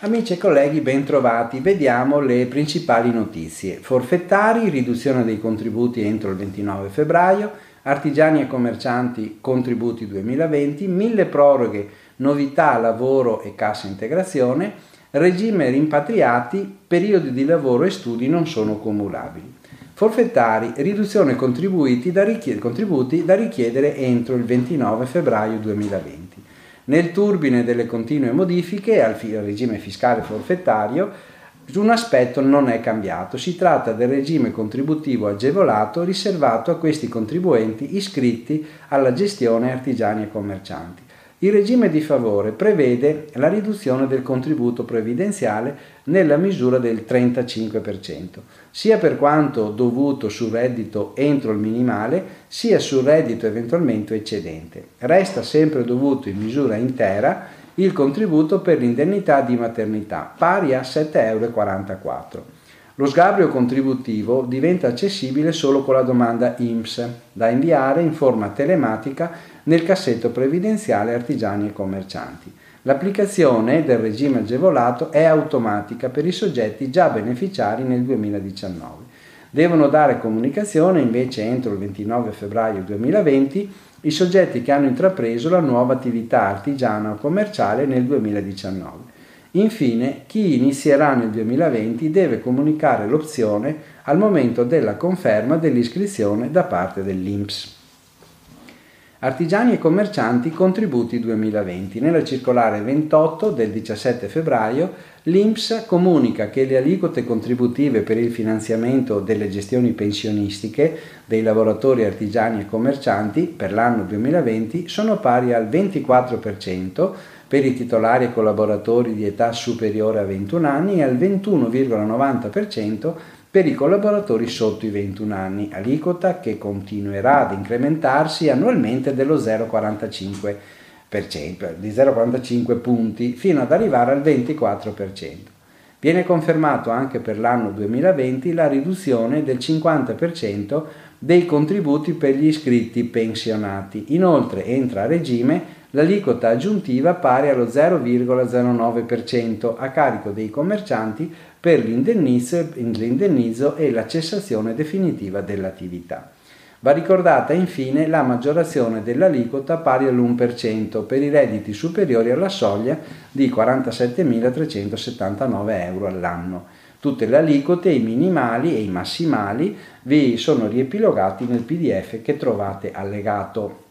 Amici e colleghi, ben trovati. Vediamo le principali notizie. Forfettari, riduzione dei contributi entro il 29 febbraio, artigiani e commercianti, contributi 2020, mille proroghe, novità, lavoro e cassa integrazione, regime rimpatriati, periodi di lavoro e studi non sono cumulabili. Forfettari, riduzione contributi da richiedere entro il 29 febbraio 2020. Nel turbine delle continue modifiche al regime fiscale forfettario, un aspetto non è cambiato. Si tratta del regime contributivo agevolato riservato a questi contribuenti iscritti alla gestione artigiani e commercianti. Il regime di favore prevede la riduzione del contributo previdenziale nella misura del 35%, sia per quanto dovuto sul reddito entro il minimale, sia sul reddito eventualmente eccedente. Resta sempre dovuto in misura intera il contributo per l'indennità di maternità, pari a 7,44 €. Lo sgravio contributivo diventa accessibile solo con la domanda INPS, da inviare in forma telematica nel cassetto previdenziale artigiani e commercianti. L'applicazione del regime agevolato è automatica per i soggetti già beneficiari nel 2019. Devono dare comunicazione invece entro il 29 febbraio 2020 i soggetti che hanno intrapreso la nuova attività artigiana o commerciale nel 2019. Infine, chi inizierà nel 2020 deve comunicare l'opzione al momento della conferma dell'iscrizione da parte dell'INPS. Artigiani e commercianti, contributi 2020. Nella circolare 28 del 17 febbraio l'INPS comunica che le aliquote contributive per il finanziamento delle gestioni pensionistiche dei lavoratori artigiani e commercianti per l'anno 2020 sono pari al 24% per i titolari e collaboratori di età superiore a 21 anni e al 21,90% per i collaboratori sotto i 21 anni, aliquota che continuerà ad incrementarsi annualmente dello 0,45 punti fino ad arrivare al 24%. Viene confermato anche per l'anno 2020 la riduzione del 50% dei contributi per gli iscritti pensionati. Inoltre entra a regime l'aliquota aggiuntiva pari allo 0,09% a carico dei commercianti per l'indennizzo e la cessazione definitiva dell'attività. Va ricordata infine la maggiorazione dell'aliquota pari all'1% per i redditi superiori alla soglia di 47.379 € all'anno. Tutte le aliquote, i minimali e i massimali, vi sono riepilogati nel PDF che trovate allegato.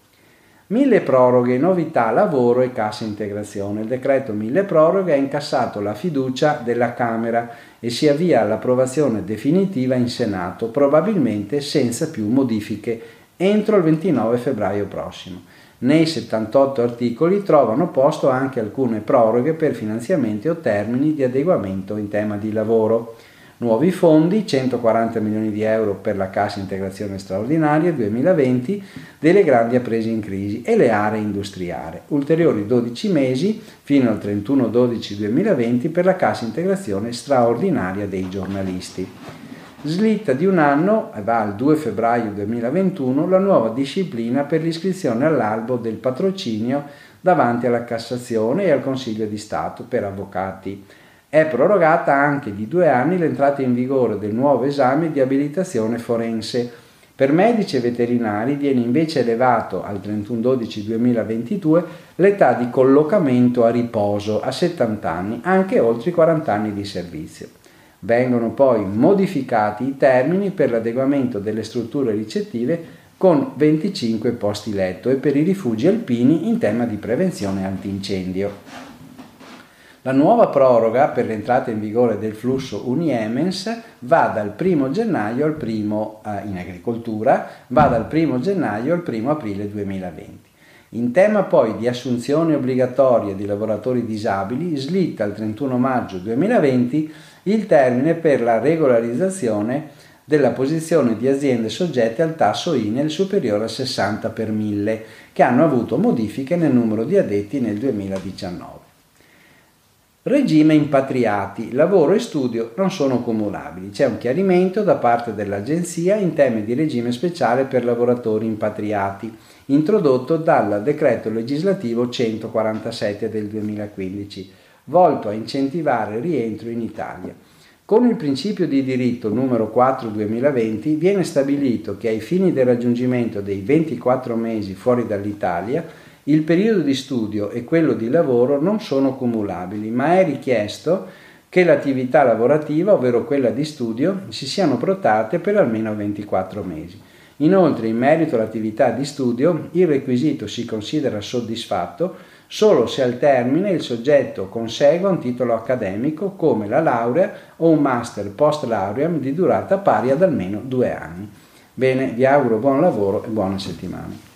Mille proroghe, novità, lavoro e cassa integrazione. Il decreto mille proroghe ha incassato la fiducia della Camera e si avvia all'approvazione definitiva in Senato, probabilmente senza più modifiche, entro il 29 febbraio prossimo. Nei 78 articoli trovano posto anche alcune proroghe per finanziamenti o termini di adeguamento in tema di lavoro. Nuovi fondi, 140 milioni di euro per la Cassa Integrazione Straordinaria 2020 delle grandi imprese in crisi e le aree industriali. Ulteriori 12 mesi fino al 31/12/2020 per la Cassa Integrazione Straordinaria dei giornalisti. Slitta di un anno, va al 2 febbraio 2021, la nuova disciplina per l'iscrizione all'albo del patrocinio davanti alla Cassazione e al Consiglio di Stato per avvocati. È prorogata anche di 2 anni l'entrata in vigore del nuovo esame di abilitazione forense. Per medici e veterinari viene invece elevato al 31/12/2022 l'età di collocamento a riposo a 70 anni, anche oltre i 40 anni di servizio. Vengono poi modificati i termini per l'adeguamento delle strutture ricettive con 25 posti letto e per i rifugi alpini in tema di prevenzione antincendio. La nuova proroga per l'entrata in vigore del flusso Uniemens va dal 1 gennaio al 1 in agricoltura, va dal 1 gennaio al 1 aprile 2020. In tema poi di assunzioni obbligatorie di lavoratori disabili, slitta al 31 maggio 2020 il termine per la regolarizzazione della posizione di aziende soggette al tasso INEL superiore a 60/1000, che hanno avuto modifiche nel numero di addetti nel 2019. Regime impatriati, lavoro e studio non sono cumulabili. C'è un chiarimento da parte dell'Agenzia in tema di regime speciale per lavoratori impatriati, introdotto dal decreto legislativo 147 del 2015, volto a incentivare il rientro in Italia. Con il principio di diritto numero 4/2020 viene stabilito che ai fini del raggiungimento dei 24 mesi fuori dall'Italia, il periodo di studio e quello di lavoro non sono cumulabili, ma è richiesto che l'attività lavorativa, ovvero quella di studio, si siano protratte per almeno 24 mesi. Inoltre, in merito all'attività di studio, il requisito si considera soddisfatto solo se al termine il soggetto consegua un titolo accademico come la laurea o un master post lauream di durata pari ad almeno 2 anni. Bene, vi auguro buon lavoro e buona settimana.